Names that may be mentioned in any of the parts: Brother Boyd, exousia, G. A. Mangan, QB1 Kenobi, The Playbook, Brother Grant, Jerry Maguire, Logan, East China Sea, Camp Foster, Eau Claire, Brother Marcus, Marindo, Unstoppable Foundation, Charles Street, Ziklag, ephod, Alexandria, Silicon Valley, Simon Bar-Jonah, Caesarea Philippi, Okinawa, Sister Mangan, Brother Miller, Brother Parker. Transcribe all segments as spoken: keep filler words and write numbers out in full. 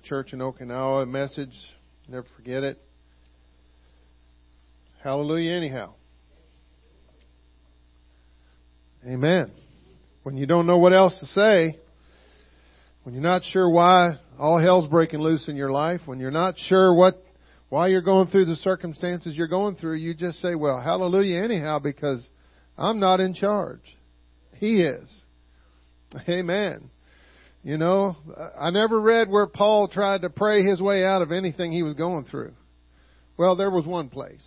the church in Okinawa, a message. Never forget it. Hallelujah anyhow. Amen. When you don't know what else to say, when you're not sure why all hell's breaking loose in your life, when you're not sure what why you're going through the circumstances you're going through, you just say, well, hallelujah anyhow, because I'm not in charge. He is. Amen. You know, I never read where Paul tried to pray his way out of anything he was going through. Well, there was one place.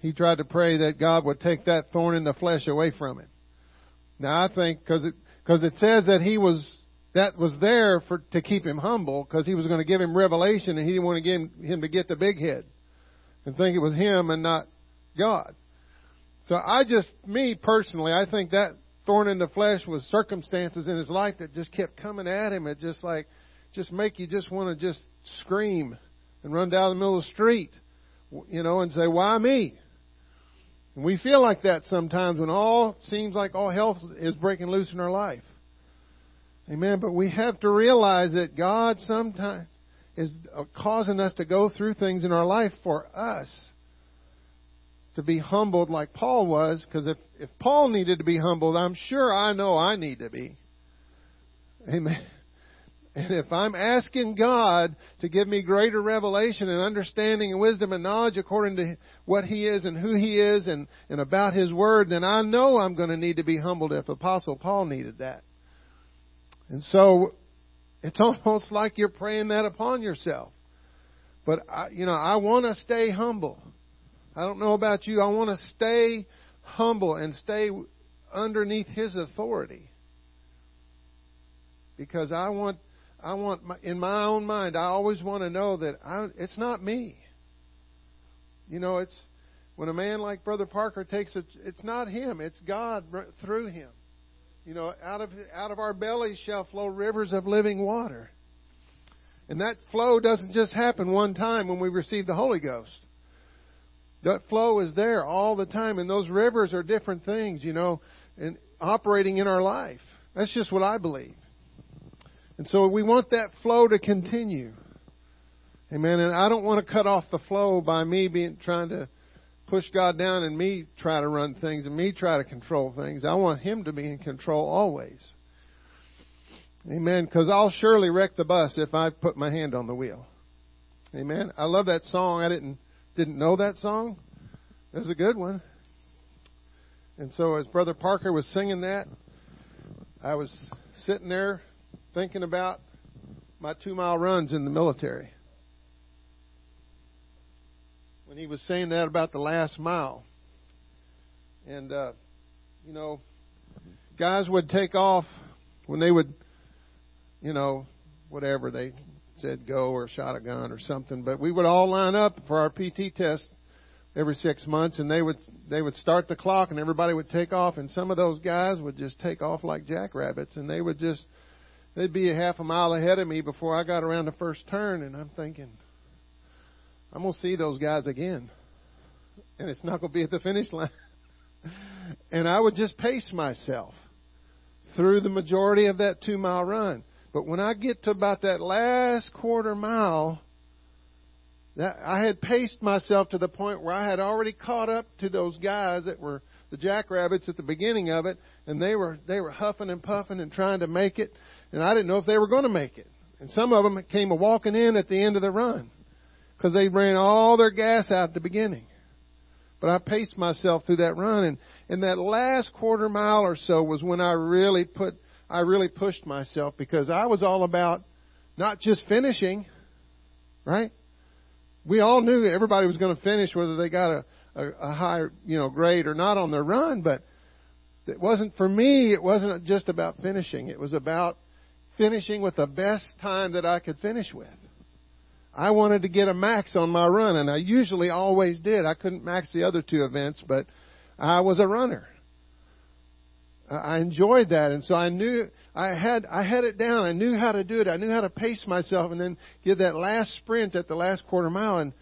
He tried to pray that God would take that thorn in the flesh away from him. Now, I think because it, because it says that he was, that was there for to keep him humble, because he was going to give him revelation and he didn't want to give him to get the big head and think it was him and not God. So I just, me personally, I think that thorn in the flesh was circumstances in his life that just kept coming at him. It just like, just make you just want to just scream and run down the middle of the street, you know, and say, why me? And we feel like that sometimes when all seems like all hell is breaking loose in our life. Amen. But we have to realize that God sometimes is causing us to go through things in our life for us to be humbled like Paul was, because if, if Paul needed to be humbled, I'm sure I know I need to be. Amen. And if I'm asking God to give me greater revelation and understanding and wisdom and knowledge according to what He is and who He is and, and about His Word, then I know I'm going to need to be humbled if Apostle Paul needed that. And so it's almost like you're praying that upon yourself. But, I, you know, I want to stay humble. I don't know about you. I want to stay humble and stay underneath His authority. Because I want, I want my, in my own mind, I always want to know that I, it's not me. You know, it's when a man like Brother Parker takes it, it's not him. It's God through him. You know, out of out of our bellies shall flow rivers of living water. And that flow doesn't just happen one time when we receive the Holy Ghost. That flow is there all the time, and those rivers are different things, you know, and operating in our life. That's just what I believe. And so we want that flow to continue. Amen. And I don't want to cut off the flow by me being trying to push God down and me try to run things and me try to control things. I want Him to be in control always. Amen. Because I'll surely wreck the bus if I put my hand on the wheel. Amen. I love that song. I didn't... Didn't know that song? It was a good one. And so as Brother Parker was singing that, I was sitting there thinking about my two-mile runs in the military. When he was saying that about the last mile. And, uh, you know, guys would take off when they would, you know, whatever they... said go or shot a gun or something, but we would all line up for our P T test every six months, and they would they would start the clock, and everybody would take off, and some of those guys would just take off like jackrabbits, and they would just they'd be a half a mile ahead of me before I got around the first turn, and I'm thinking, I'm gonna see those guys again, and it's not gonna be at the finish line. And I would just pace myself through the majority of that two mile run. But when I get to about that last quarter mile, that I had paced myself to the point where I had already caught up to those guys that were the jackrabbits at the beginning of it, and they were they were huffing and puffing and trying to make it, and I didn't know if they were going to make it. And some of them came walking in at the end of the run because they ran all their gas out at the beginning. But I paced myself through that run, and, and that last quarter mile or so was when I really put... I really pushed myself, because I was all about not just finishing, right? We all knew everybody was going to finish whether they got a, a, a high, you know, grade or not on their run, but it wasn't for me. It wasn't just about finishing. It was about finishing with the best time that I could finish with. I wanted to get a max on my run, and I usually always did. I couldn't max the other two events, but I was a runner. I enjoyed that, and so I knew I had I had it down. I knew how to do it. I knew how to pace myself and then give that last sprint at the last quarter mile. And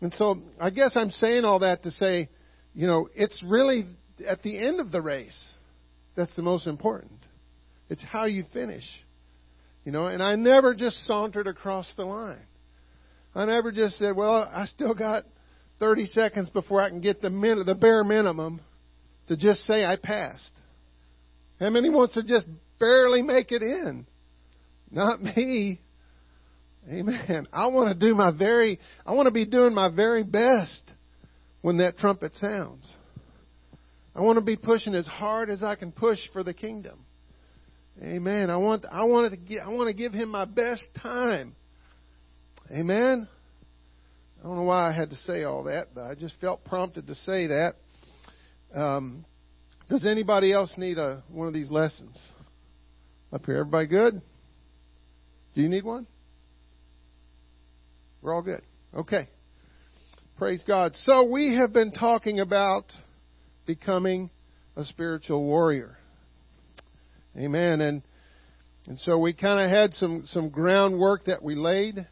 and so I guess I'm saying all that to say, you know, it's really at the end of the race that's the most important. It's how you finish. You know, and I never just sauntered across the line. I never just said, well, I still got thirty seconds before I can get the min- the bare minimum to just say I passed. How many wants to just barely make it in? Not me. Amen. I want to do my very, I want to be doing my very best when that trumpet sounds. I want to be pushing as hard as I can push for the kingdom. Amen. I want, I want to get, I want to give him my best time. Amen. I don't know why I had to say all that, but I just felt prompted to say that. Um, does anybody else need a, one of these lessons up here? Everybody good? Do you need one? We're all good. Okay. Praise God. So we have been talking about becoming a spiritual warrior. Amen. And and so we kind of had some, some groundwork that we laid.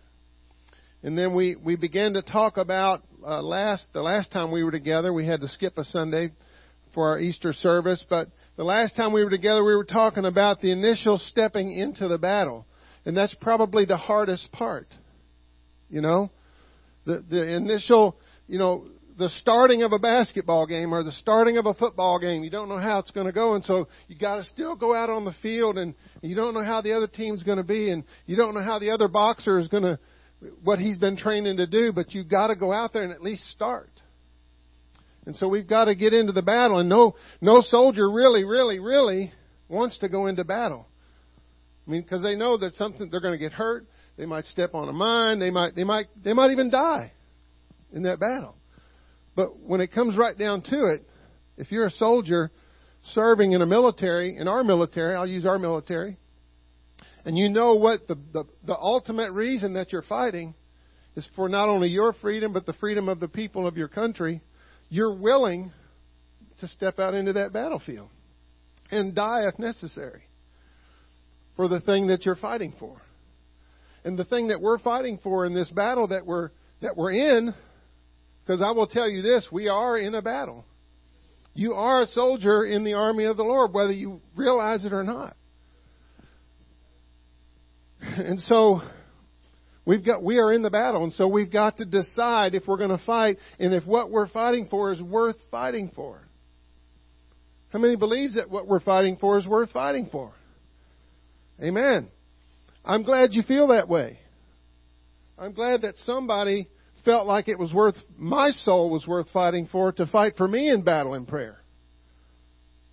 And then we, we began to talk about uh, last the last time we were together, we had to skip a Sunday for our Easter service. But the last time we were together, we were talking about the initial stepping into the battle. And that's probably the hardest part. You know, the the initial, you know, the starting of a basketball game or the starting of a football game. You don't know how it's going to go. And so you got to still go out on the field, and you don't know how the other team's going to be. And you don't know how the other boxer is going to, what he's been training to do. But you've got to go out there and at least start. And so we've got to get into the battle. And no, no soldier really, really, really wants to go into battle. I mean, because they know that something, they're going to get hurt. They might step on a mine. They might, they might, they might even die in that battle. But when it comes right down to it, if you're a soldier serving in a military, in our military, I'll use our military, and you know what the, the, the ultimate reason that you're fighting is for not only your freedom, but the freedom of the people of your country, you're willing to step out into that battlefield and die if necessary for the thing that you're fighting for. And the thing that we're fighting for in this battle that we're that we're in, because I will tell you this, we are in a battle. You are a soldier in the army of the Lord, whether you realize it or not. And so we've got we are in the battle, and so we've got to decide if we're going to fight and if what we're fighting for is worth fighting for. How many believes that what we're fighting for is worth fighting for? Amen. I'm glad you feel that way. I'm glad that somebody felt like it was worth, my soul was worth fighting for, to fight for me in battle and prayer.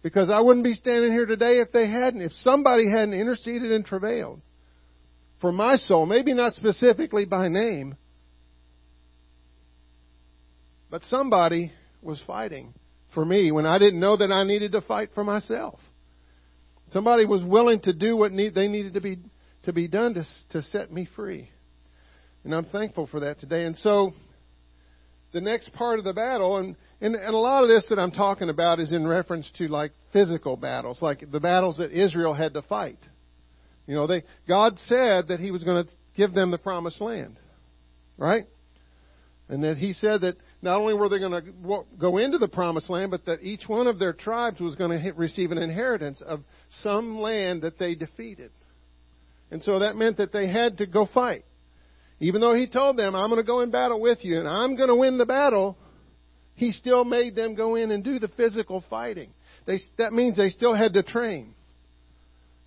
Because I wouldn't be standing here today if they hadn't, if somebody hadn't interceded and travailed for my soul, maybe not specifically by name, but somebody was fighting for me when I didn't know that I needed to fight for myself. Somebody was willing to do what need, they needed to be to be done to to set me free. And I'm thankful for that today. And so the next part of the battle, and, and, and a lot of this that I'm talking about is in reference to like physical battles, like the battles that Israel had to fight. You know, they God said that he was going to give them the promised land, right? And that he said that not only were they going to go into the promised land, but that each one of their tribes was going to receive an inheritance of some land that they defeated. And so that meant that they had to go fight. Even though he told them, I'm going to go in battle with you and I'm going to win the battle, he still made them go in and do the physical fighting. They, that means they still had to train.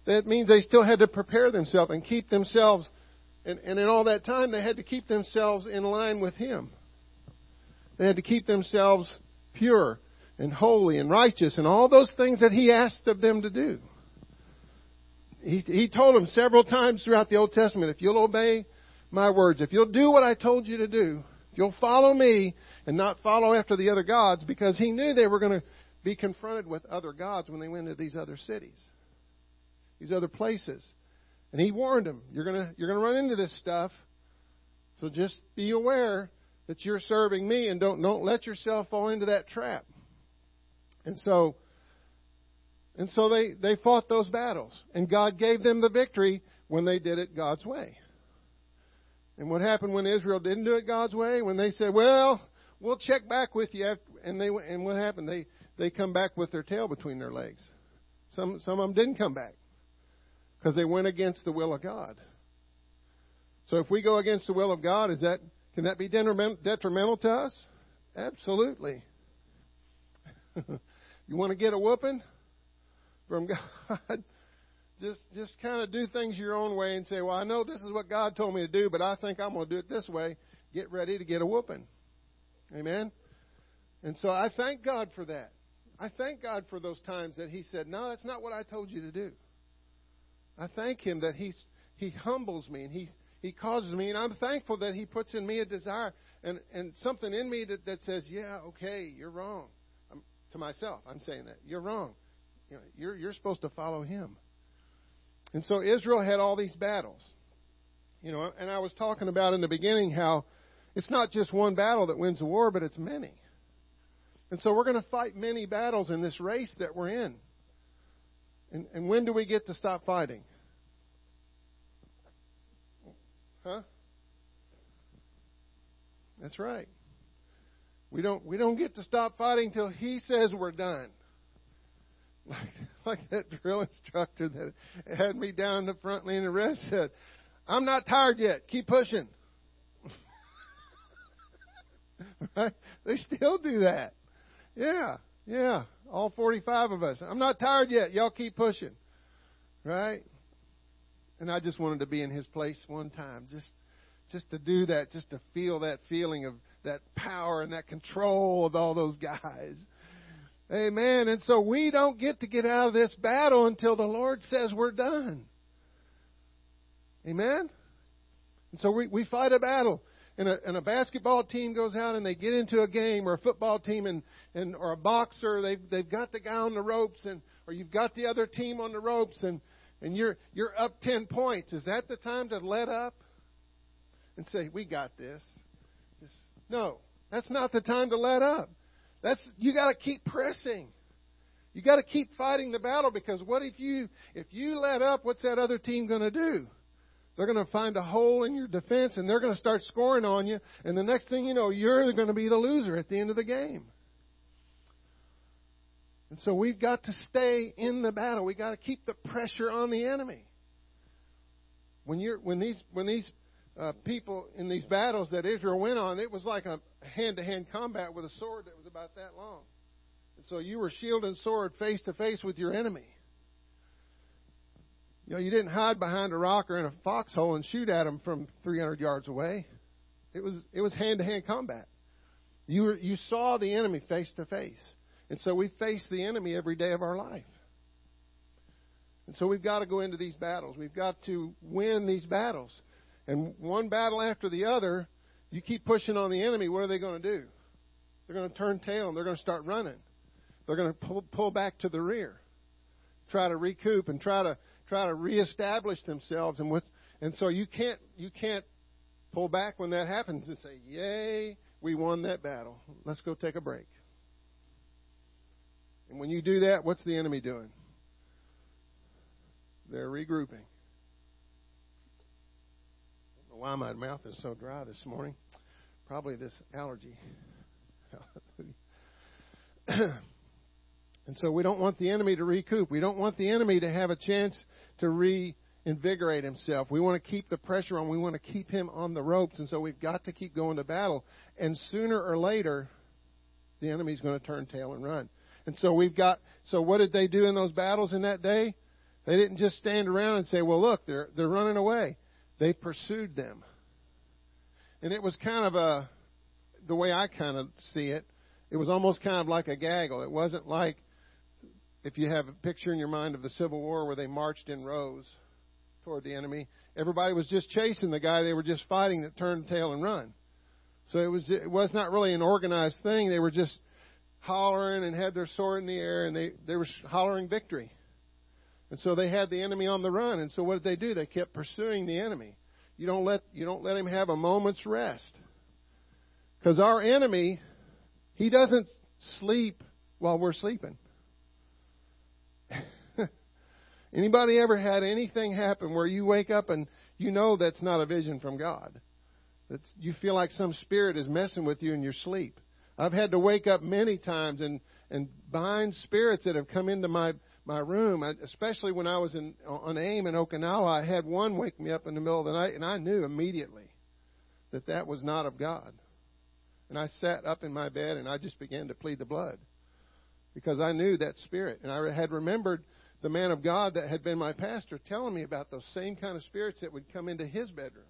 That means they still had to prepare themselves and keep themselves. And, and in all that time, they had to keep themselves in line with him. They had to keep themselves pure and holy and righteous and all those things that he asked of them to do. He, he told them several times throughout the Old Testament, if you'll obey my words, if you'll do what I told you to do, if you'll follow me and not follow after the other gods, because he knew they were going to be confronted with other gods when they went to these other cities, these other places. And he warned them, you're going to you're going to run into this stuff. So just be aware that you're serving me and don't don't let yourself fall into that trap. And so And so they, they fought those battles. And God gave them the victory when they did it God's way. And what happened when Israel didn't do it God's way? When they said, well, we'll check back with you. After, and they and what happened? They, they come back with their tail between their legs. Some, some of them didn't come back. because they went against the will of God. So if we go against the will of God, is that can that be detrimental to us? Absolutely. You want to get a whooping from God? Just just kind of do things your own way and say, well, I know this is what God told me to do, but I think I'm going to do it this way. Get ready to get a whooping. Amen? And so I thank God for that. I thank God for those times that he said, no, that's not what I told you to do. I thank him that he's, he humbles me and he, he causes me. And I'm thankful that he puts in me a desire and, and something in me that, that says, yeah, okay, you're wrong. I'm, to myself, I'm saying that. You're wrong. You know, you're, you're supposed to follow him. And so Israel had all these battles, you know, and I was talking about in the beginning how it's not just one battle that wins the war, but it's many. And so we're going to fight many battles in this race that we're in. And, and when do we get to stop fighting? Huh? That's right. We don't we don't get to stop fighting till he says we're done. Like, like that drill instructor that had me down in the front line and rest said, I'm not tired yet. Keep pushing. Right? They still do that. Yeah. Yeah. All forty-five of us. I'm not tired yet. Y'all keep pushing. Right? And I just wanted to be in his place one time. Just just to do that. Just to feel that feeling of that power and that control of all those guys. Amen. And so we don't get to get out of this battle until the Lord says we're done. Amen. And so we, we fight a battle. And a, and a basketball team goes out and they get into a game, or a football team and, and or a boxer, they've they've got the guy on the ropes, and or you've got the other team on the ropes, and, and you're you're up ten points. Is that the time to let up and say, we got this? Just, no, that's not the time to let up. That's you gotta keep pressing. You gotta keep fighting the battle, because what if you if you let up, what's that other team gonna do? They're going to find a hole in your defense, and they're going to start scoring on you. And the next thing you know, you're going to be the loser at the end of the game. And so we've got to stay in the battle. We've got to keep the pressure on the enemy. When you're when these when these uh, people in these battles that Israel went on, it was like a hand-to-hand combat with a sword that was about that long. And so you were shield and sword face to face with your enemy. You know, you didn't hide behind a rock or in a foxhole and shoot at them from three hundred yards away. It was it was hand-to-hand combat. You were, you saw the enemy face to face. And so we face the enemy every day of our life. And so we've got to go into these battles. We've got to win these battles. And one battle after the other, you keep pushing on the enemy, what are they going to do? They're going to turn tail and they're going to start running. They're going to pull, pull back to the rear, try to recoup and try to try to reestablish themselves, and with, and so you can't you can't pull back when that happens and say, "Yay, we won that battle. Let's go take a break." And when you do that, what's the enemy doing? They're regrouping. I don't know why my mouth is so dry this morning. Probably this allergy. And so we don't want the enemy to recoup. We don't want the enemy to have a chance to reinvigorate himself. We want to keep the pressure on. We want to keep him on the ropes. And so we've got to keep going to battle. And sooner or later, the enemy's going to turn tail and run. And so we've got, so what did they do in those battles in that day? They didn't just stand around and say, well, look, they're, they're running away. They pursued them. And it was kind of a, the way I kind of see it, it was almost kind of like a gaggle. It wasn't like, if you have a picture in your mind of the Civil War where they marched in rows toward the enemy, everybody was just chasing the guy they were just fighting that turned tail and run. So it was it was not really an organized thing. They were just hollering and had their sword in the air, and they, they were hollering victory. And so they had the enemy on the run. And so what did they do? They kept pursuing the enemy. You don't let you don't let him have a moment's rest. Because our enemy, he doesn't sleep while we're sleeping. Anybody ever had anything happen where you wake up and you know that's not a vision from God? That you feel like some spirit is messing with you in your sleep. I've had to wake up many times and, and bind spirits that have come into my, my room, I, especially when I was in on AIM in Okinawa. I had one wake me up in the middle of the night, and I knew immediately that that was not of God. And I sat up in my bed, and I just began to plead the blood because I knew that spirit. And I had remembered the man of God that had been my pastor telling me about those same kind of spirits that would come into his bedroom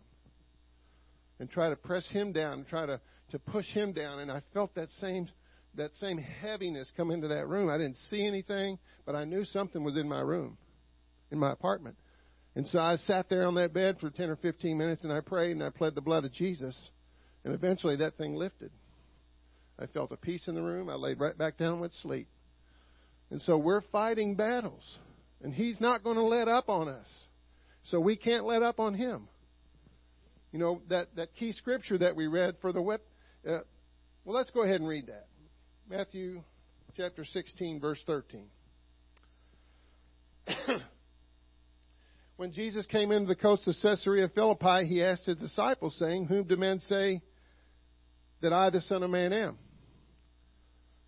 and try to press him down, and try to, to push him down. And I felt that same that same heaviness come into that room. I didn't see anything, but I knew something was in my room, in my apartment. And so I sat there on that bed for ten or fifteen minutes, and I prayed, and I pled the blood of Jesus. And eventually that thing lifted. I felt a peace in the room. I laid right back down with sleep. And so we're fighting battles, and he's not going to let up on us. So we can't let up on him. You know, that, that key scripture that we read for the wep- uh, well, let's go ahead and read that. Matthew chapter sixteen, verse thirteen. When Jesus came into the coast of Caesarea Philippi, he asked his disciples, saying, "Whom do men say that I, the Son of Man, am?"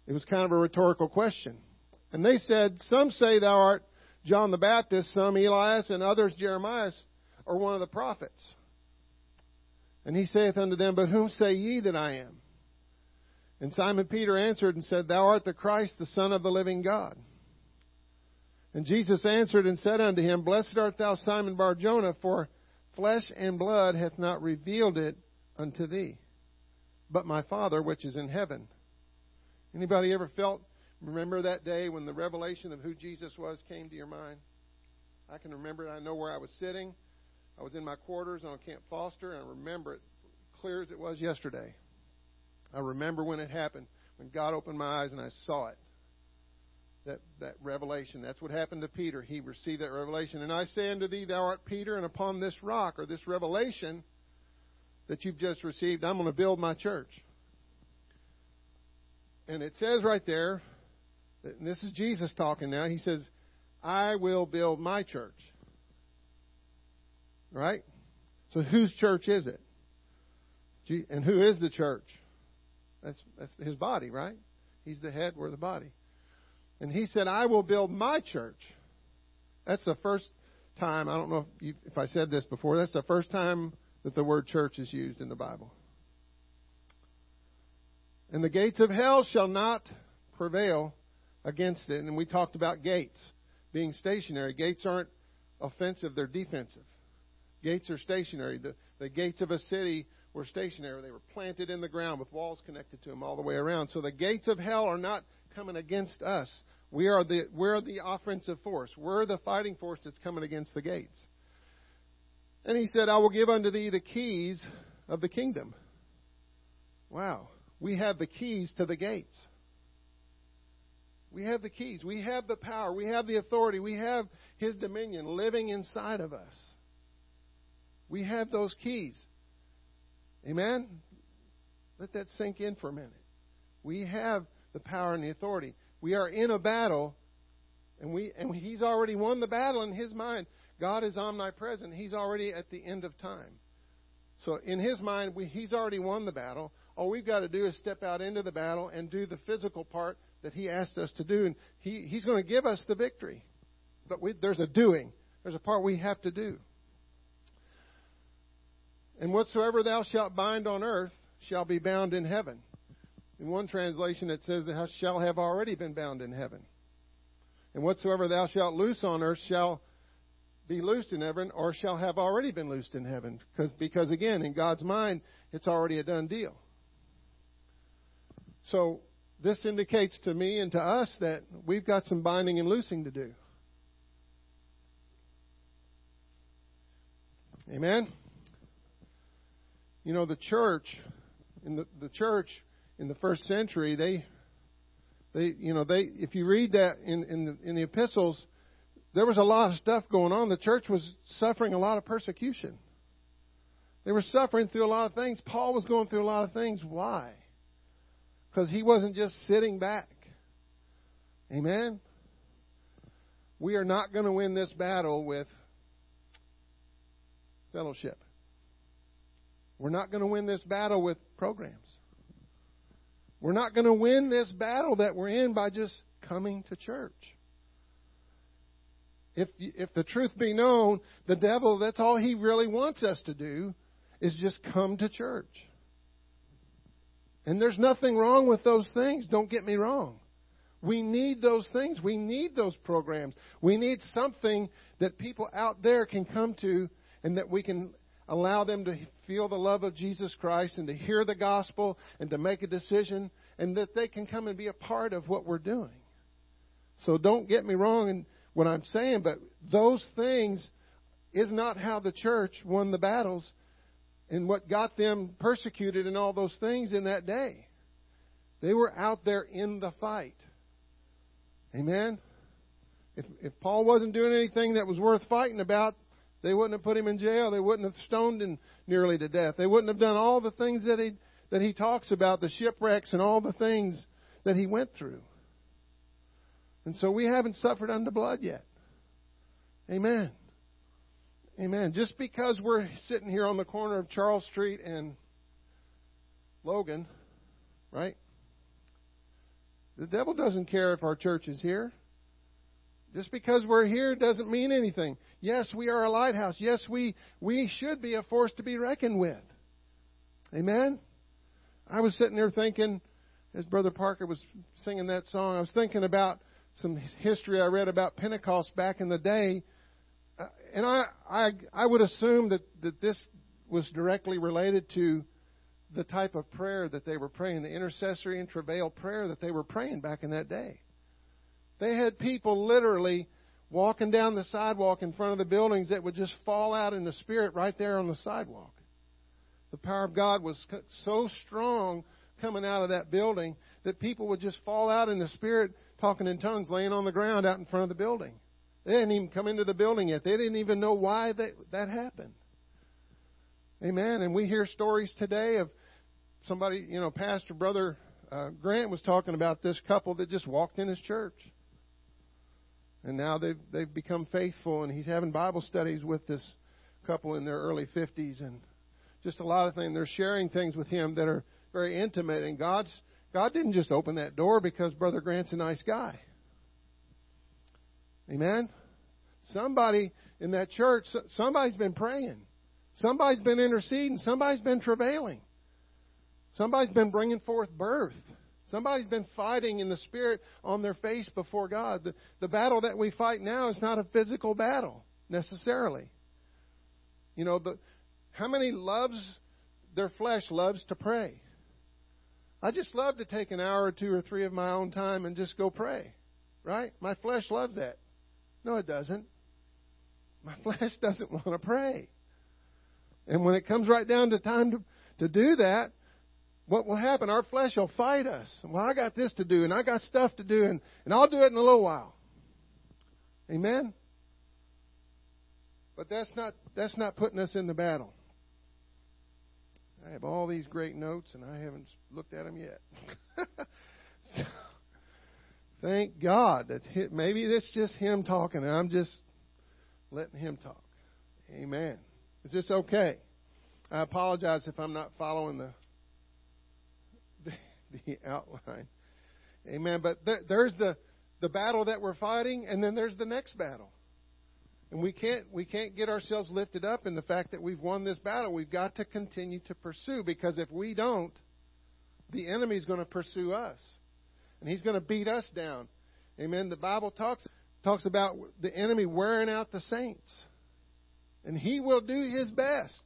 It was kind of a rhetorical question. And they said, "Some say thou art John the Baptist, some Elias, and others Jeremiah, or one of the prophets." And he saith unto them, "But whom say ye that I am?" And Simon Peter answered and said, "Thou art the Christ, the Son of the living God." And Jesus answered and said unto him, "Blessed art thou, Simon Bar-Jonah, for flesh and blood hath not revealed it unto thee, but my Father which is in heaven." Anybody ever felt, remember that day when the revelation of who Jesus was came to your mind? I can remember it. I know where I was sitting. I was in my quarters on Camp Foster, and I remember it clear as it was yesterday. I remember when it happened, when God opened my eyes and I saw it. That, that revelation. That's what happened to Peter. He received that revelation. "And I say unto thee, thou art Peter, and upon this rock," or this revelation that you've just received, "I'm going to build my church." And it says right there, and this is Jesus talking now, he says, "I will build my church." Right? So whose church is it? And who is the church? That's, that's his body, right? He's the head, we're the body. And he said, "I will build my church." That's the first time, I don't know if, you, if I said this before, that's the first time that the word church is used in the Bible. "And the gates of hell shall not prevail against it." And we talked about gates being stationary. Gates aren't offensive, they're defensive. Gates are stationary. The, the gates of a city were stationary. They were planted in the ground with walls connected to them all the way around. So the gates of hell are not coming against us. We are the we're the offensive force. We're the fighting force that's coming against the gates. And he said, "I will give unto thee the keys of the kingdom." Wow. We have the keys to the gates. We have the keys. We have the power. We have the authority. We have his dominion living inside of us. We have those keys. Amen? Let that sink in for a minute. We have the power and the authority. We are in a battle, and we and he's already won the battle in his mind. God is omnipresent. He's already at the end of time. So in his mind, we, he's already won the battle. All we've got to do is step out into the battle and do the physical part that he asked us to do, and he, he's going to give us the victory. But we, there's a doing. There's a part we have to do. "And whatsoever thou shalt bind on earth shall be bound in heaven." In one translation, it says, "Thou shalt have already been bound in heaven. And whatsoever thou shalt loose on earth shall be loosed in heaven," or shall have already been loosed in heaven. Because, because again, in God's mind, it's already a done deal. So this indicates to me and to us that we've got some binding and loosing to do. Amen? You know, the church, in the, the church... in the first century, they, they, you know, they. If you read that in in the, in the epistles, there was a lot of stuff going on. The church was suffering a lot of persecution. They were suffering through a lot of things. Paul was going through a lot of things. Why? Because he wasn't just sitting back. Amen? We are not going to win this battle with fellowship. We're not going to win this battle with programs. We're not going to win this battle that we're in by just coming to church. If, if the truth be known, the devil, that's all he really wants us to do, is just come to church. And there's nothing wrong with those things. Don't get me wrong. We need those things. We need those programs. We need something that people out there can come to and that we can allow them to feel the love of Jesus Christ and to hear the gospel and to make a decision and that they can come and be a part of what we're doing. So don't get me wrong in what I'm saying, but those things is not how the church won the battles and what got them persecuted and all those things in that day. They were out there in the fight. Amen? If, if Paul wasn't doing anything that was worth fighting about, they wouldn't have put him in jail. They wouldn't have stoned him nearly to death. They wouldn't have done all the things that he, that he talks about, the shipwrecks and all the things that he went through. And so we haven't suffered under blood yet. Amen. Amen. Just because we're sitting here on the corner of Charles Street and Logan, right? The devil doesn't care if our church is here. Just because we're here doesn't mean anything. Yes, we are a lighthouse. Yes, we, we should be a force to be reckoned with. Amen? I was sitting there thinking, as Brother Parker was singing that song, I was thinking about some history I read about Pentecost back in the day. Uh, and I, I, I would assume that, that this was directly related to the type of prayer that they were praying, the intercessory and travail prayer that they were praying back in that day. They had people literally walking down the sidewalk in front of the buildings that would just fall out in the spirit right there on the sidewalk. The power of God was so strong coming out of that building that people would just fall out in the spirit talking in tongues, laying on the ground out in front of the building. They didn't even come into the building yet. They didn't even know why that, that happened. Amen. And we hear stories today of somebody, you know, Pastor Brother uh, Grant was talking about this couple that just walked in his church. And now they've, they've become faithful, and he's having Bible studies with this couple in their early fifties, and just a lot of things. They're sharing things with him that are very intimate, and God's God didn't just open that door because Brother Grant's a nice guy. Amen? Somebody in that church, somebody's been praying. Somebody's been interceding. Somebody's been travailing. Somebody's been bringing forth birth. Somebody's been fighting in the spirit on their face before God. The, the battle that we fight now is not a physical battle, necessarily. You know, the, how many loves, their flesh loves to pray? I just love to take an hour or two or three of my own time and just go pray, right? My flesh loves that. No, it doesn't. My flesh doesn't want to pray. And when it comes right down to time to, to do that, what will happen? Our flesh will fight us. Well, I got this to do, and I got stuff to do, and, and I'll do it in a little while. Amen? But that's not that's not putting us in the battle. I have all these great notes, and I haven't looked at them yet. So, thank God. That maybe it's just him talking, and I'm just letting him talk. Amen. Is this okay? I apologize if I'm not following the... the outline. Amen. But there, there's the, the battle that we're fighting, and then there's the next battle. And we can't we can't get ourselves lifted up in the fact that we've won this battle. We've got to continue to pursue, because if we don't, the enemy's going to pursue us. And he's going to beat us down. Amen. The Bible talks talks about the enemy wearing out the saints. And he will do his best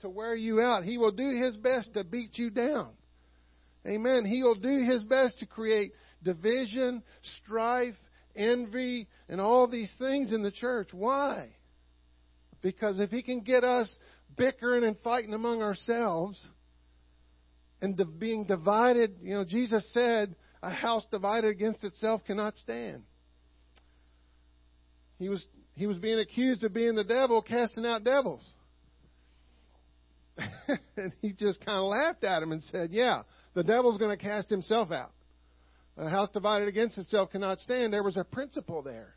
to wear you out. He will do his best to beat you down. Amen. He'll do his best to create division, strife, envy, and all these things in the church. Why? Because if he can get us bickering and fighting among ourselves and being divided, you know, Jesus said, a house divided against itself cannot stand. He was, he was being accused of being the devil, casting out devils. And he just kind of laughed at him and said, yeah, the devil's going to cast himself out. A house divided against itself cannot stand. There was a principle there.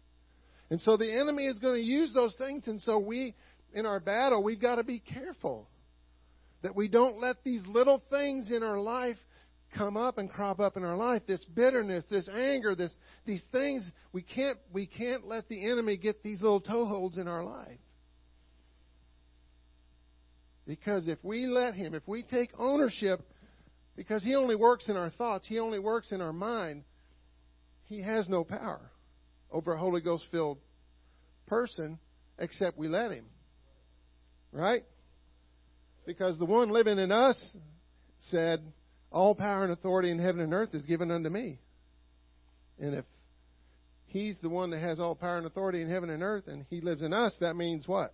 And so the enemy is going to use those things. And so we, in our battle, we've got to be careful that we don't let these little things in our life come up and crop up in our life, this bitterness, this anger, this these things. We can't we can't let the enemy get these little toeholds in our life. Because if we let him, if we take ownership, because he only works in our thoughts, he only works in our mind, he has no power over a Holy Ghost-filled person except we let him. Right? Because the one living in us said, all power and authority in heaven and earth is given unto me. And if he's the one that has all power and authority in heaven and earth and he lives in us, that means what?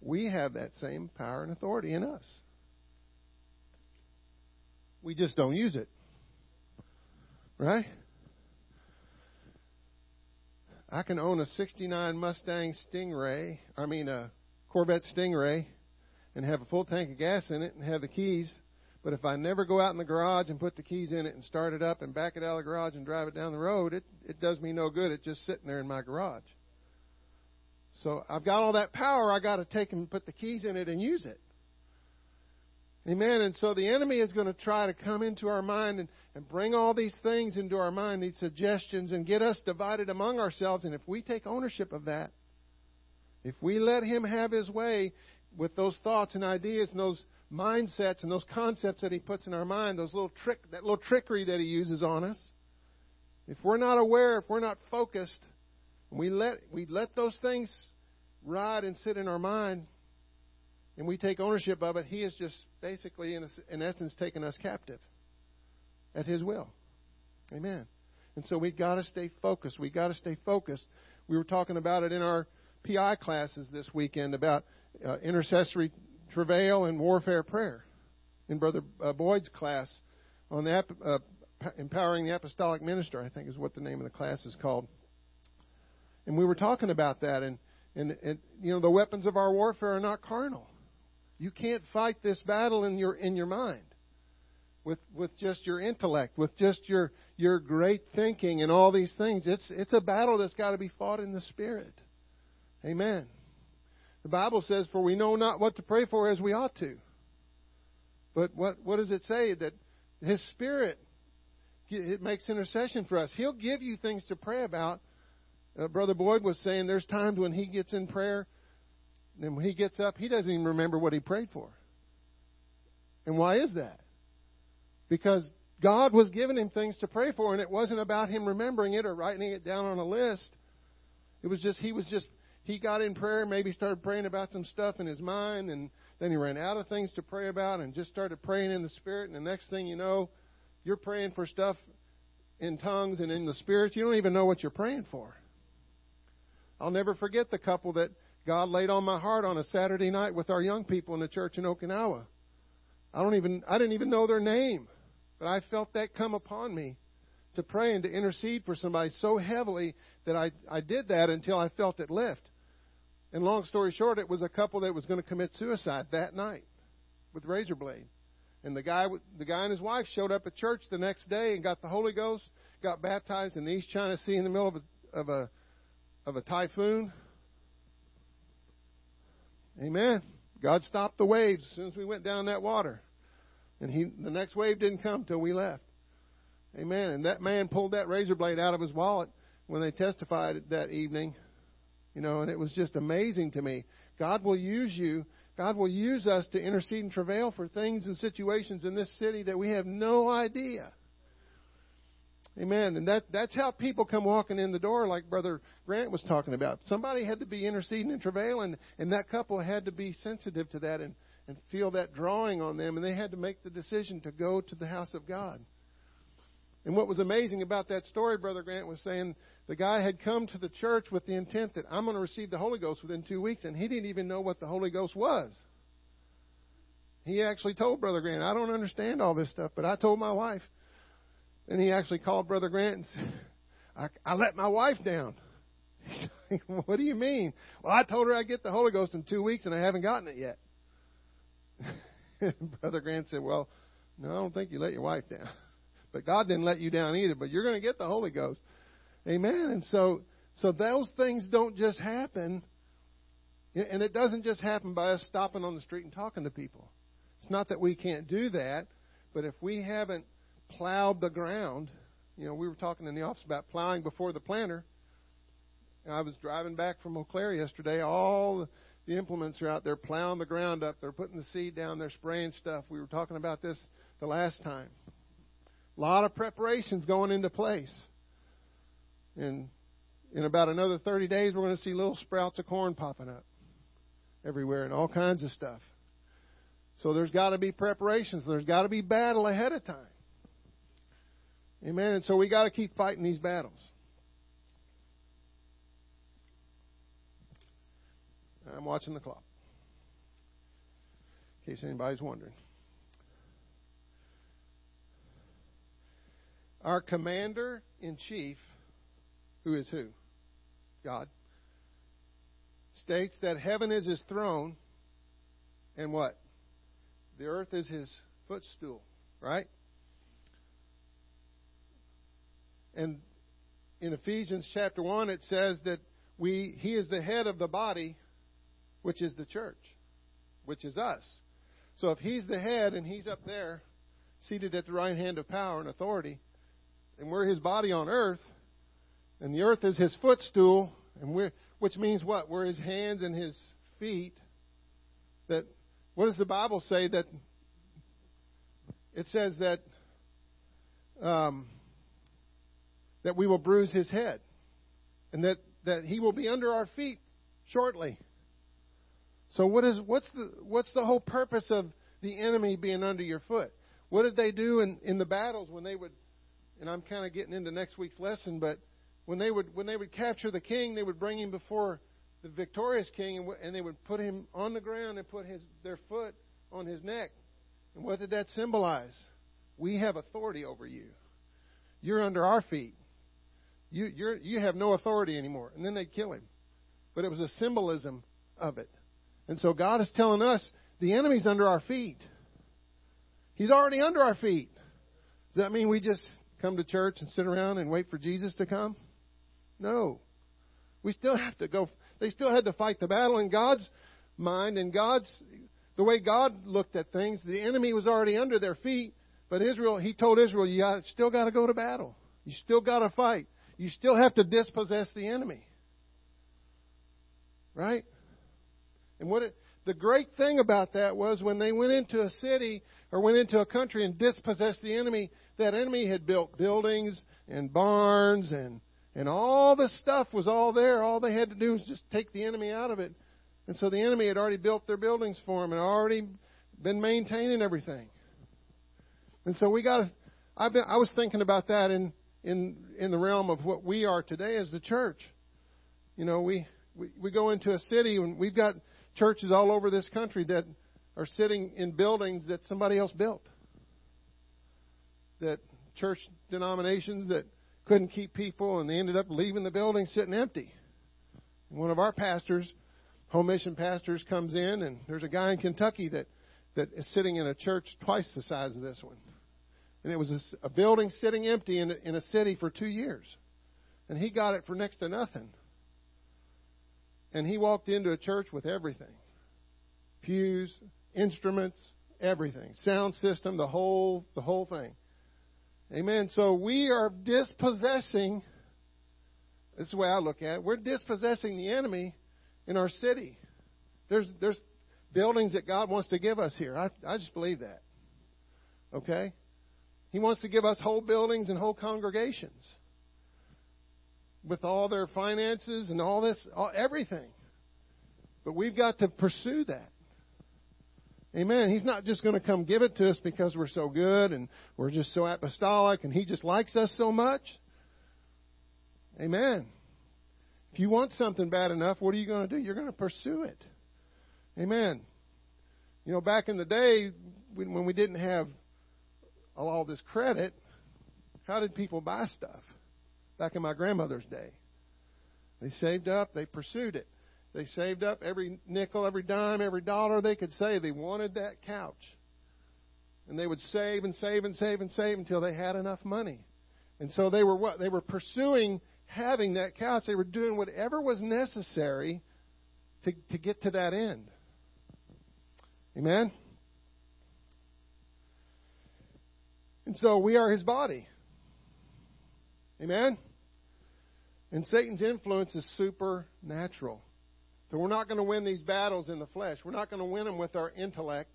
We have that same power and authority in us. We just don't use it. Right? I can own a sixty-nine Mustang Stingray, I mean a Corvette Stingray, and have a full tank of gas in it and have the keys. But if I never go out in the garage and put the keys in it and start it up and back it out of the garage and drive it down the road, it, it does me no good. It's just sitting there in my garage. So I've got all that power. I've got to take and put the keys in it and use it. Amen. And so the enemy is going to try to come into our mind and, and bring all these things into our mind, these suggestions, and get us divided among ourselves. And if we take ownership of that, if we let him have his way with those thoughts and ideas and those mindsets and those concepts that he puts in our mind, those little trick, that little trickery that he uses on us. If we're not aware, if we're not focused, we let we let those things ride and sit in our mind, and we take ownership of it. He is just basically, in, in essence, taking us captive at his will. Amen. And so we've got to stay focused. We've got to stay focused. We were talking about it in our P I classes this weekend about uh, intercessory travail and warfare prayer in Brother uh, Boyd's class on the, uh, Empowering the Apostolic Minister, I think is what the name of the class is called. And we were talking about that. And, and, and, you know, the weapons of our warfare are not carnal. You can't fight this battle in your in your mind with with just your intellect, with just your your great thinking and all these things. It's, it's a battle that's got to be fought in the Spirit. Amen. The Bible says, for we know not what to pray for as we ought to. But what, what does it say? That His Spirit, it makes intercession for us. He'll give you things to pray about. Uh, Brother Boyd was saying there's times when he gets in prayer, and when he gets up, he doesn't even remember what he prayed for. And why is that? Because God was giving him things to pray for, and it wasn't about him remembering it or writing it down on a list. It was just, he was just... He got in prayer, maybe started praying about some stuff in his mind, and then he ran out of things to pray about and just started praying in the Spirit. And the next thing you know, you're praying for stuff in tongues and in the Spirit. You don't even know what you're praying for. I'll never forget the couple that God laid on my heart on a Saturday night with our young people in the church in Okinawa. I don't even, I didn't even know their name, but I felt that come upon me to pray and to intercede for somebody so heavily that I, I did that until I felt it lift. And long story short, it was a couple that was going to commit suicide that night with razor blade. And the guy the guy and his wife showed up at church the next day and got the Holy Ghost, got baptized in the East China Sea in the middle of a, of a, of a typhoon. Amen. God stopped the waves as soon as we went down that water. And he the next wave didn't come till we left. Amen. And that man pulled that razor blade out of his wallet when they testified that evening. You know, and it was just amazing to me. God will use you. God will use us to intercede and travail for things and situations in this city that we have no idea. Amen. And that, that's how people come walking in the door like Brother Grant was talking about. Somebody had to be interceding and travailing, and that couple had to be sensitive to that and, and feel that drawing on them. And they had to make the decision to go to the house of God. And what was amazing about that story, Brother Grant was saying, the guy had come to the church with the intent that I'm going to receive the Holy Ghost within two weeks, and he didn't even know what the Holy Ghost was. He actually told Brother Grant, I don't understand all this stuff, but I told my wife. And he actually called Brother Grant and said, I, I let my wife down. He's like, what do you mean? Well, I told her I'd get the Holy Ghost in two weeks, and I haven't gotten it yet. Brother Grant said, well, no, I don't think you let your wife down. But God didn't let you down either. But you're going to get the Holy Ghost. Amen. And so so those things don't just happen. And it doesn't just happen by us stopping on the street and talking to people. It's not that we can't do that. But if we haven't plowed the ground. You know, we were talking in the office about plowing before the planter. And I was driving back from Eau Claire yesterday. All the implements are out there plowing the ground up. They're putting the seed down. They're spraying stuff. We were talking about this the last time. A lot of preparations going into place. And in about another thirty days, we're going to see little sprouts of corn popping up everywhere and all kinds of stuff. So there's got to be preparations. There's got to be battle ahead of time. Amen. And so we got to keep fighting these battles. I'm watching the clock, in case anybody's wondering. Our commander-in-chief, who is who? God, states that heaven is his throne and what? The earth is his footstool, right? And in Ephesians chapter one, it says that we he is the head of the body, which is the church, which is us. So if he's the head and he's up there, seated at the right hand of power and authority, and we're his body on earth, and the earth is his footstool, and we're which means what? We're his hands and his feet. That what does the Bible say? That it says that um, that we will bruise his head, and that, that he will be under our feet shortly. So what is what's the what's the whole purpose of the enemy being under your foot? What did they do in, in the battles when they would? And I'm kind of getting into next week's lesson, but. When they would when they would capture the king, they would bring him before the victorious king, and, w- and they would put him on the ground and put his their foot on his neck. And what did that symbolize? We have authority over you. You're under our feet. You you're, you have no authority anymore. And then they'd kill him. But it was a symbolism of it. And so God is telling us the enemy's under our feet. He's already under our feet. Does that mean we just come to church and sit around and wait for Jesus to come? No. We still have to go. They still had to fight the battle in God's mind and God's the way God looked at things. The enemy was already under their feet, but Israel, he told Israel, you got, still got to go to battle. You still got to fight. You still have to dispossess the enemy. Right? And what it, the great thing about that was when they went into a city or went into a country and dispossessed the enemy, that enemy had built buildings and barns and And all the stuff was all there. All they had to do was just take the enemy out of it. And so the enemy had already built their buildings for them and already been maintaining everything. And so we got. I've been. I was thinking about that in in in the realm of what we are today as the church. You know, we we, we go into a city and we've got churches all over this country that are sitting in buildings that somebody else built. That church denominations that. Couldn't keep people, and they ended up leaving the building sitting empty. And one of our pastors, home mission pastors, comes in, and there's a guy in Kentucky that, that is sitting in a church twice the size of this one. And it was a, a building sitting empty in, in a city for two years. And he got it for next to nothing. And he walked into a church with everything. Pews, instruments, everything. Sound system, the whole, the whole thing. Amen. So we are dispossessing, this is the way I look at it, we're dispossessing the enemy in our city. There's there's buildings that God wants to give us here. I, I just believe that. Okay? He wants to give us whole buildings and whole congregations with all their finances and all this, all, everything. But we've got to pursue that. Amen. He's not just going to come give it to us because we're so good and we're just so apostolic and he just likes us so much. Amen. If you want something bad enough, what are you going to do? You're going to pursue it. Amen. You know, back in the day when we didn't have all this credit, how did people buy stuff? Back in my grandmother's day, they saved up, they pursued it. They saved up every nickel, every dime, every dollar they could save. They wanted that couch. And they would save and save and save and save until they had enough money. And so they were what? They were pursuing having that couch. They were doing whatever was necessary to, to get to that end. Amen? And so we are his body. Amen? And Satan's influence is supernatural. So we're not going to win these battles in the flesh. We're not going to win them with our intellect.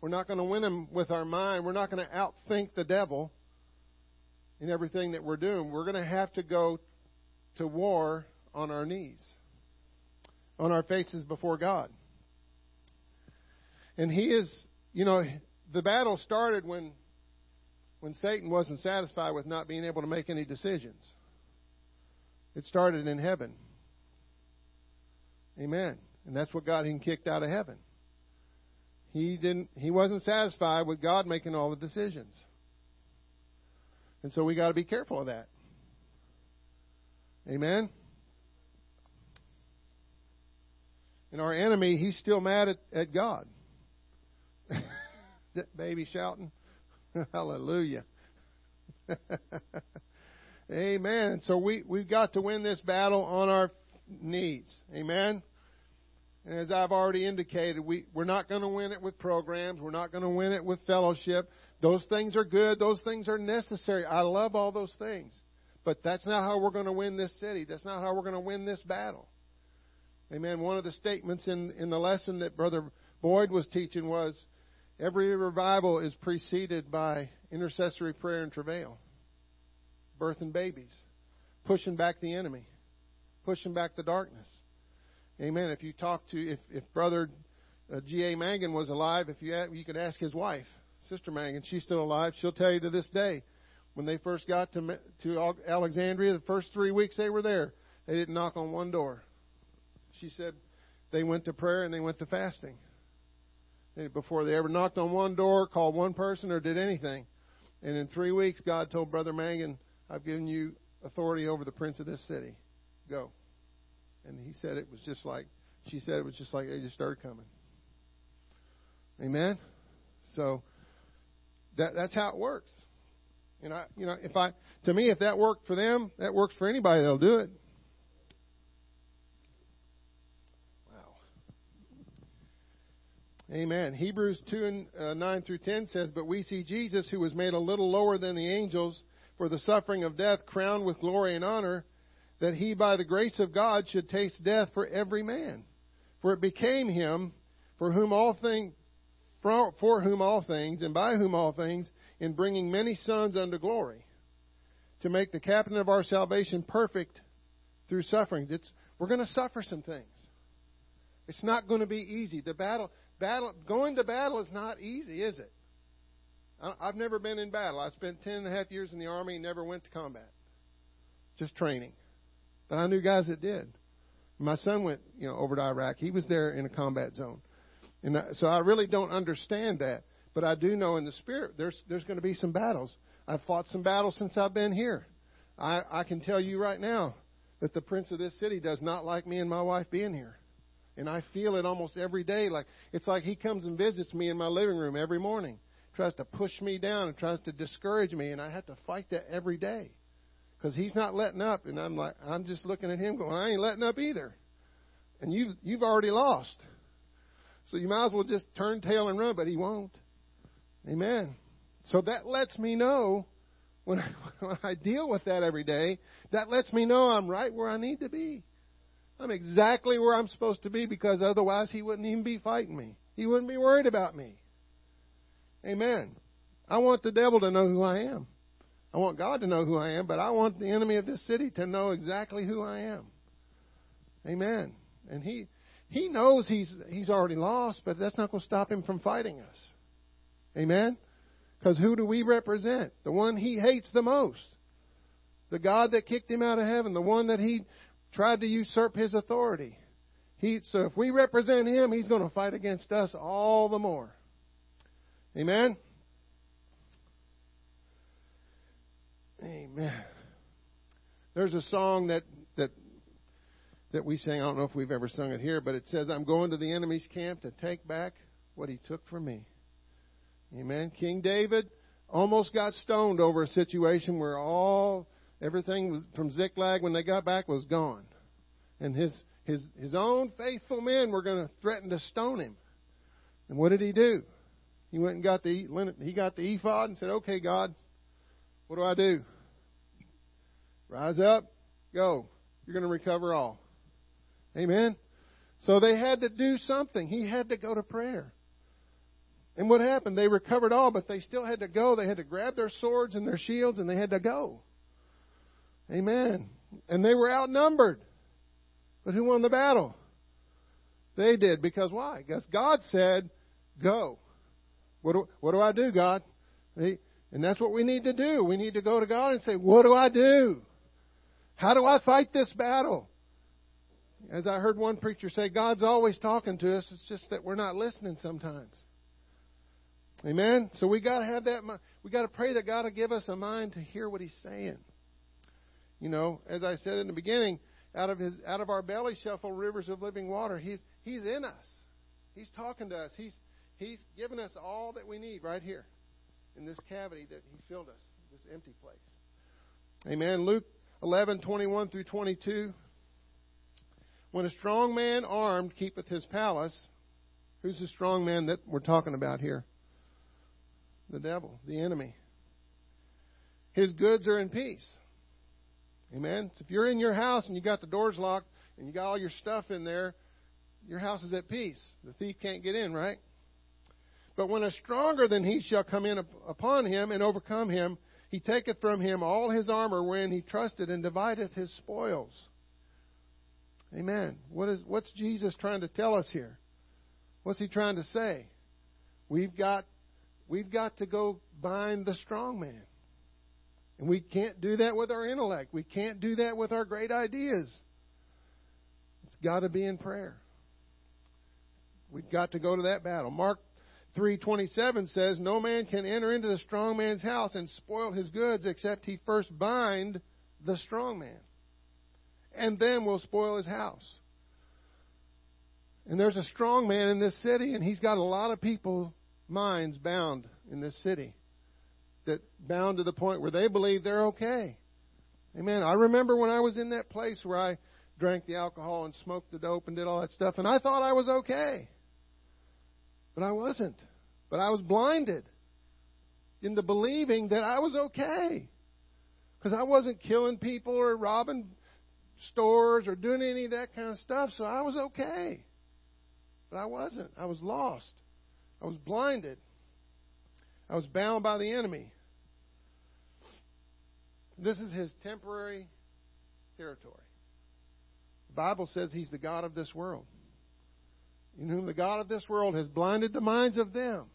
We're not going to win them with our mind. We're not going to outthink the devil in everything that we're doing. We're going to have to go to war on our knees, on our faces before God. And he is, you know, the battle started when when Satan wasn't satisfied with not being able to make any decisions. It started in heaven. Amen. And that's what got him kicked out of heaven. He didn't he wasn't satisfied with God making all the decisions. And so we got to be careful of that. Amen. And our enemy, he's still mad at, at God. That baby shouting. Hallelujah. Amen. So we, we've got to win this battle on our knees. Amen. And as I've already indicated, we, we're not going to win it with programs. We're not going to win it with fellowship. Those things are good. Those things are necessary. I love all those things. But that's not how we're going to win this city. That's not how we're going to win this battle. Amen. One of the statements in, in the lesson that Brother Boyd was teaching was, every revival is preceded by intercessory prayer and travail. Birthing babies. Pushing back the enemy. Pushing back the darkness. Amen. If you talk to, if, if Brother G. A. Mangan was alive, if you you could ask his wife, Sister Mangan, she's still alive. She'll tell you to this day, when they first got to to Alexandria, the first three weeks they were there, they didn't knock on one door. She said they went to prayer and they went to fasting before they ever knocked on one door, called one person, or did anything. And in three weeks, God told Brother Mangan, I've given you authority over the prince of this city. Go. And he said it was just like, she said it was just like they just started coming. Amen? So that that's how it works. And I, you know, if I, to me, if that worked for them, that works for anybody that'll do it. Amen. Hebrews two and uh, nine through ten says, but we see Jesus, who was made a little lower than the angels for the suffering of death, crowned with glory and honor, that he by the grace of God should taste death for every man. For it became him for whom all things, for, for whom all things, and by whom all things, in bringing many sons unto glory, to make the captain of our salvation perfect through sufferings. It's we're going to suffer some things. It's not going to be easy. The battle. Battle, going to battle is not easy, is it? I've never been in battle. I spent ten and a half years in the Army and never went to combat. Just training. But I knew guys that did. My son went, you know, over to Iraq. He was there in a combat zone. And so I really don't understand that. But I do know in the spirit there's there's going to be some battles. I've fought some battles since I've been here. I, I can tell you right now that the prince of this city does not like me and my wife being here. And I feel it almost every day. Like it's like he comes and visits me in my living room every morning. Tries to push me down and tries to discourage me. And I have to fight that every day. Because he's not letting up. And I'm like, I'm just looking at him going, I ain't letting up either. And you've, you've already lost. So you might as well just turn tail and run. But he won't. Amen. So that lets me know when I, when I deal with that every day, that lets me know I'm right where I need to be. I'm exactly where I'm supposed to be, because otherwise he wouldn't even be fighting me. He wouldn't be worried about me. Amen. I want the devil to know who I am. I want God to know who I am, but I want the enemy of this city to know exactly who I am. Amen. And he he knows he's he's already lost, but that's not going to stop him from fighting us. Amen. Because who do we represent? The one he hates the most. The God that kicked him out of heaven. The one that he tried to usurp his authority. He, so if we represent him, he's going to fight against us all the more. Amen? Amen. There's a song that, that, that we sing. I don't know if we've ever sung it here, but it says, I'm going to the enemy's camp to take back what he took from me. Amen? King David almost got stoned over a situation where all... everything from Ziklag when they got back was gone. And his his his own faithful men were going to threaten to stone him. And what did he do? He went and got the he got the ephod and said, "Okay, God, what do I do? Rise up, go. You're going to recover all." Amen. So they had to do something. He had to go to prayer. And what happened? They recovered all, but they still had to go. They had to grab their swords and their shields, and they had to go. Amen. And they were outnumbered. But who won the battle? They did. Because why? Because God said, go. What do, what do I do, God? And that's what we need to do. We need to go to God and say, what do I do? How do I fight this battle? As I heard one preacher say, God's always talking to us. It's just that we're not listening sometimes. Amen. So we got to have that. We got to pray that God will give us a mind to hear what He's saying. You know, as I said in the beginning, out of His, out of our belly shall flow rivers of living water. He's He's in us. He's talking to us. He's He's given us all that we need right here, in this cavity that He filled us, this empty place. Amen. Luke eleven twenty-one through twenty-two. When a strong man armed keepeth his palace, who's the strong man that we're talking about here? The devil, the enemy. His goods are in peace. Amen. So if you're in your house and you got the doors locked and you got all your stuff in there, your house is at peace. The thief can't get in, right? But when a stronger than he shall come in upon him and overcome him, he taketh from him all his armor wherein he trusted, and divideth his spoils. Amen. What is, what's Jesus trying to tell us here? What's He trying to say? We've got We've got to go bind the strong man. And we can't do that with our intellect. We can't do that with our great ideas. It's got to be in prayer. We've got to go to that battle. Mark three twenty-seven says, no man can enter into the strong man's house and spoil his goods except he first bind the strong man. And then will spoil his house. And there's a strong man in this city, and he's got a lot of people minds bound in this city, that bound to the point where they believe they're okay. Amen. I remember when I was in that place where I drank the alcohol and smoked the dope and did all that stuff, and I thought I was okay. But I wasn't. But I was blinded into believing that I was okay, because I wasn't killing people or robbing stores or doing any of that kind of stuff, so I was okay. But I wasn't. I was lost. I was blinded. I was bound by the enemy. This is his temporary territory. The Bible says he's the God of this world, in whom the God of this world has blinded the minds of them.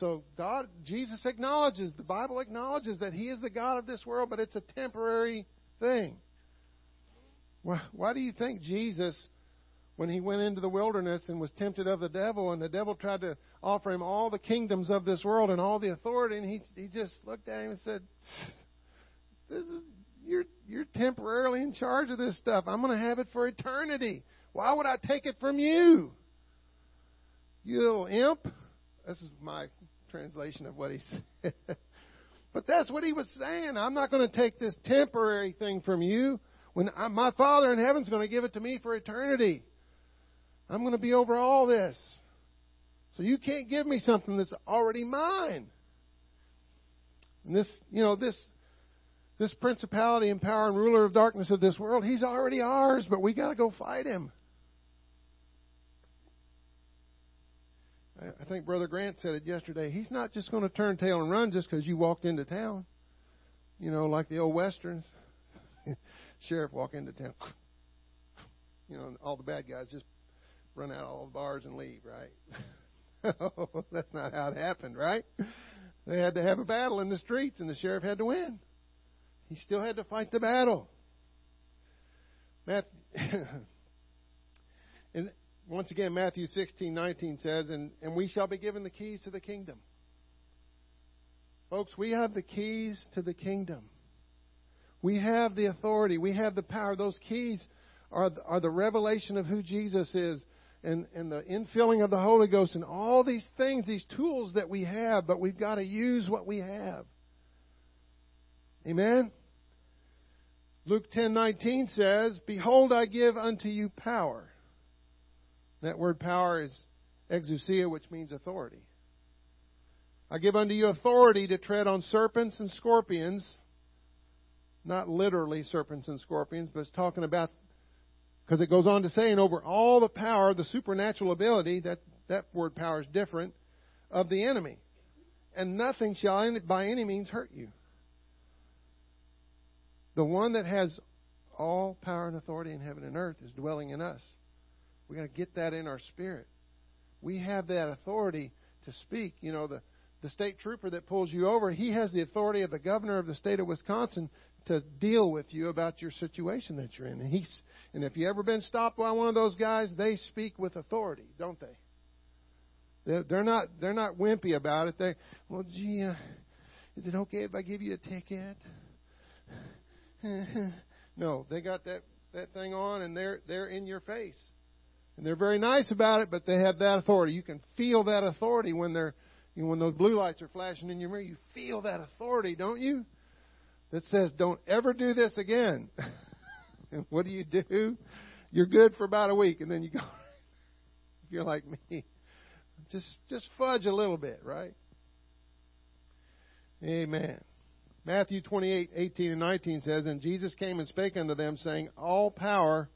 So God, Jesus acknowledges, the Bible acknowledges that He is the God of this world, but it's a temporary thing. Why, why do you think Jesus, when He went into the wilderness and was tempted of the devil, and the devil tried to offer Him all the kingdoms of this world and all the authority, and he he just looked at Him and said, "This is you're you're temporarily in charge of this stuff. I'm going to have it for eternity. Why would I take it from you? You little imp." This is my translation of what he said. But that's what He was saying. I'm not going to take this temporary thing from you when I, my Father in heaven's going to give it to me for eternity. I'm going to be over all this. So you can't give me something that's already mine. And this, you know, this this principality and power and ruler of darkness of this world, he's already ours, but we got to go fight him. I think Brother Grant said it yesterday. He's not just going to turn tail and run just because you walked into town. You know, like the old westerns. Sheriff walk into town. You know, and all the bad guys just run out of all the bars and leave, right? No, that's not how it happened, right? They had to have a battle in the streets, and the sheriff had to win. He still had to fight the battle. Matthew, and once again, Matthew sixteen nineteen says, and, and we shall be given the keys to the kingdom. Folks, we have the keys to the kingdom. We have the authority. We have the power. Those keys are the, are the revelation of who Jesus is. And, and the infilling of the Holy Ghost and all these things, these tools that we have, but we've got to use what we have. Amen? Luke ten nineteen says, behold, I give unto you power. That word power is exousia, which means authority. I give unto you authority to tread on serpents and scorpions. Not literally serpents and scorpions, but it's talking about, because it goes on to saying over all the power, the supernatural ability, that, that word power is different, of the enemy. And nothing shall by any means hurt you. The one that has all power and authority in heaven and earth is dwelling in us. We've got to get that in our spirit. We have that authority to speak. You know, the, the state trooper that pulls you over, he has the authority of the governor of the state of Wisconsin to deal with you about your situation that you're in. And, he's, and if you've ever been stopped by one of those guys, they speak with authority, don't they? They're, they're, not, they're not wimpy about it. They, well, gee, uh, is it okay if I give you a ticket? No, they got that, that thing on, and they're they're in your face. And they're very nice about it, but they have that authority. You can feel that authority when they're you know, when those blue lights are flashing in your mirror. You feel that authority, don't you? That says, don't ever do this again. And what do you do? You're good for about a week, and then you go, you're like me. Just just fudge a little bit, right? Amen. Matthew twenty-eight, eighteen and nineteen says, and Jesus came and spake unto them, saying, all power,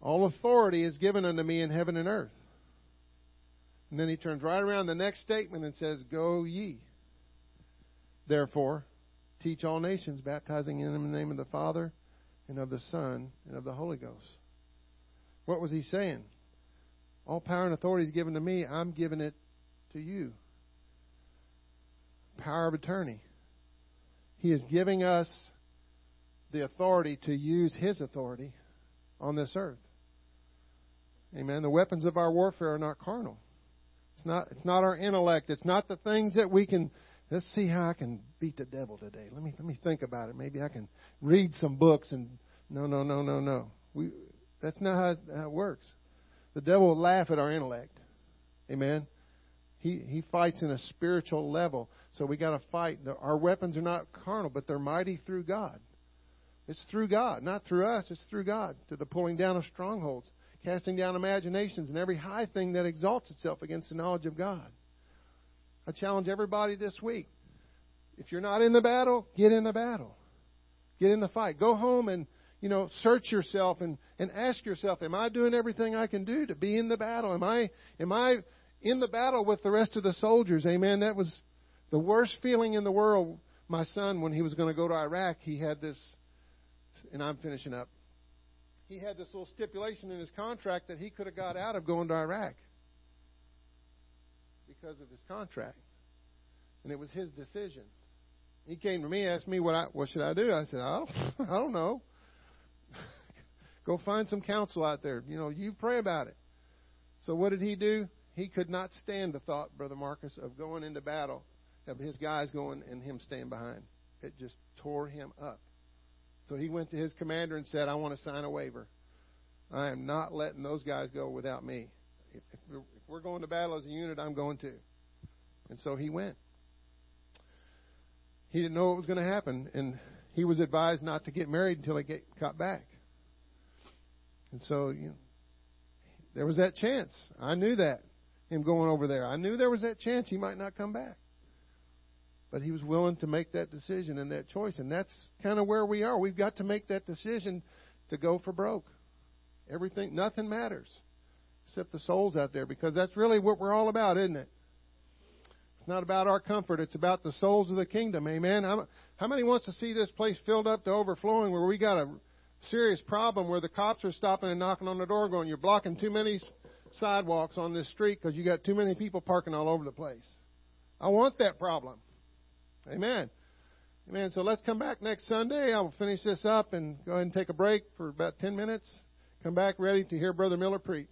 all authority is given unto me in heaven and earth. And then he turns right around the next statement and says, go ye, therefore, teach all nations, baptizing in the name of the Father and of the Son and of the Holy Ghost. What was he saying? All power and authority is given to me. I'm giving it to you. Power of attorney. He is giving us the authority to use His authority on this earth. Amen. The weapons of our warfare are not carnal. It's not, it's not our intellect. It's not the things that we can, let's see how I can beat the devil today. Let me, let me think about it. Maybe I can read some books and no, no, no, no, no. We, that's not how it, how it works. The devil will laugh at our intellect. Amen. He, he fights in a spiritual level. So we got to fight. Our weapons are not carnal, but they're mighty through God. It's through God, not through us. It's through God, to the pulling down of strongholds, casting down imaginations, and every high thing that exalts itself against the knowledge of God. I challenge everybody this week. If you're not in the battle, get in the battle. Get in the fight. Go home and, you know, search yourself and, and ask yourself, am I doing everything I can do to be in the battle? Am I, am I in the battle with the rest of the soldiers? Amen. That was the worst feeling in the world. My son, when he was going to go to Iraq, he had this, and I'm finishing up, he had this little stipulation in his contract that he could have got out of going to Iraq because of his contract. And it was his decision. He came to me, asked me, what I, what should I do? I said, I don't, I don't know. Go find some counsel out there. You know, you pray about it. So what did he do? He could not stand the thought, Brother Marcus, of going into battle, of his guys going and him staying behind. It just tore him up. So he went to his commander and said, I want to sign a waiver. I am not letting those guys go without me. If we're going to battle as a unit, I'm going too. And so he went. He didn't know what was going to happen, and he was advised not to get married until he got back. And so, you know, there was that chance. I knew that, him going over there. I knew there was that chance he might not come back. But he was willing to make that decision and that choice. And that's kind of where we are. We've got to make that decision to go for broke. Everything, nothing matters except the souls out there, because that's really what we're all about, isn't it? It's not about our comfort. It's about the souls of the kingdom. Amen. How, how many wants to see this place filled up to overflowing, where we got a serious problem where the cops are stopping and knocking on the door going, you're blocking too many sidewalks on this street because you got too many people parking all over the place. I want that problem. Amen. Amen. So let's come back next Sunday. I'll finish this up and go ahead and take a break for about ten minutes. Come back ready to hear Brother Miller preach.